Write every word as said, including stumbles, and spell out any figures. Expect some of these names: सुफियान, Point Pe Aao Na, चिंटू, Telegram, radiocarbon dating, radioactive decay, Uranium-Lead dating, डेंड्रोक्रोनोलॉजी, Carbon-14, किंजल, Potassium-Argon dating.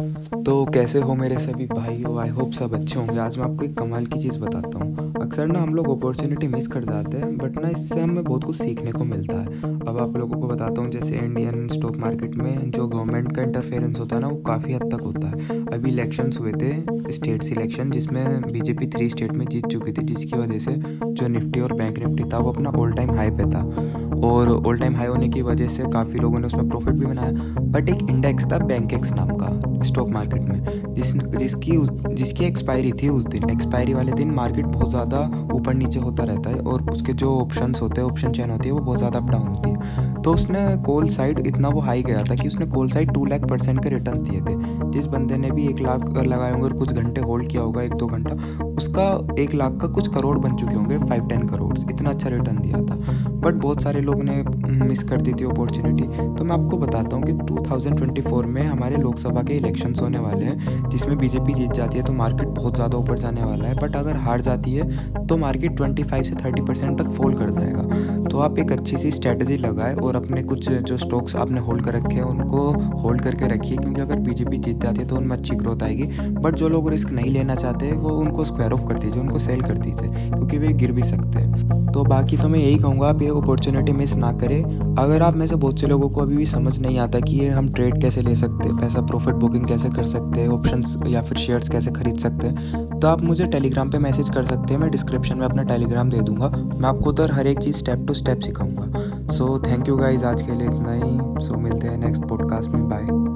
तो कैसे हो मेरे सभी भाई हो, आई होप सब अच्छे होंगे। आज मैं आपको एक कमाल की चीज़ बताता हूँ। अक्सर ना हम लोग अपॉर्चुनिटी मिस कर जाते हैं, बट ना इससे हमें बहुत कुछ सीखने को मिलता है। अब आप लोगों को बताता हूँ, जैसे इंडियन स्टॉक मार्केट में जो गवर्नमेंट का इंटरफेरेंस होता है ना, वो काफ़ी हद तक होता है। अभी इलेक्शंस हुए थे, स्टेट सिलेक्शन, जिसमें बीजेपी थ्री स्टेट में जीत चुकी थी, जिसकी वजह से जो निफ्टी और बैंक निफ्टी था वो अपना ऑल टाइम हाई पे था, और ऑल टाइम हाई होने की वजह से काफ़ी लोगों ने उसमें प्रॉफिट भी बनाया। बट एक इंडेक्स था बैंक एक्स नाम का स्टॉक मार्केट में, जिस जिसकी उस, जिसकी एक्सपायरी थी उस दिन। एक्सपायरी वाले दिन मार्केट बहुत ज़्यादा ऊपर नीचे होता रहता है, और उसके जो ऑप्शंस होते हैं, ऑप्शन चैन होती है, वो बहुत ज़्यादा अप डाउन होती है। तो उसने कॉल साइड इतना वो हाई गया था कि उसने call side two lakh percent के रिटर्न दिए थे। जिस बंदे ने भी एक लाख लगाए होंगे और कुछ घंटे होल्ड किया होगा, एक दो घंटा, उसका एक लाख का कुछ करोड़ बन चुके होंगे, फाइव टेन करोड़। इतना अच्छा रिटर्न दिया था, बट बहुत सारे लोग ने मिस कर दी थी अपॉर्चुनिटी। तो मैं आपको बताता हूँ कि दो हज़ार चौबीस में हमारे लोकसभा के इलेक्शंस होने वाले हैं, जिसमें बीजेपी जीत जाती है तो मार्केट बहुत ज़्यादा ऊपर जाने वाला है, बट अगर हार जाती है तो मार्केट पच्चीस से तीस परसेंट तक फॉल कर जाएगा। तो आप एक अच्छी सी स्ट्रैटेजी लगाए और अपने कुछ जो स्टॉक्स आपने होल्ड कर रखे हैं उनको होल्ड करके रखिए, क्योंकि अगर बीजेपी जीत जाती है तो उनमें अच्छी ग्रोथ आएगी। बट जो लोग रिस्क नहीं लेना चाहते वो उनको स्क्वायर ऑफ कर दीजिए, उनको सेल कर दीजिए, क्योंकि वे गिर भी सकते हैं। तो बाकी तो मैं यही कहूँगा, आप ये अपॉर्चुनिटी मिस ना करें। अगर आप में से बहुत से लोगों को अभी भी समझ नहीं आता कि ये हम ट्रेड कैसे ले सकते हैं, पैसा प्रॉफिट बुकिंग कैसे कर सकते हैं, ऑप्शंस या फिर शेयर्स कैसे खरीद सकते हैं, तो आप मुझे टेलीग्राम पे मैसेज कर सकते हैं। मैं डिस्क्रिप्शन में अपना टेलीग्राम दे दूंगा। मैं आपको उधर हर एक चीज़ स्टेप टू स्टेप सिखाऊंगा। सो थैंक यू गाइज, आज के लिए इतना ही। सो so, मिलते हैं नेक्स्ट पॉडकास्ट में। बाय।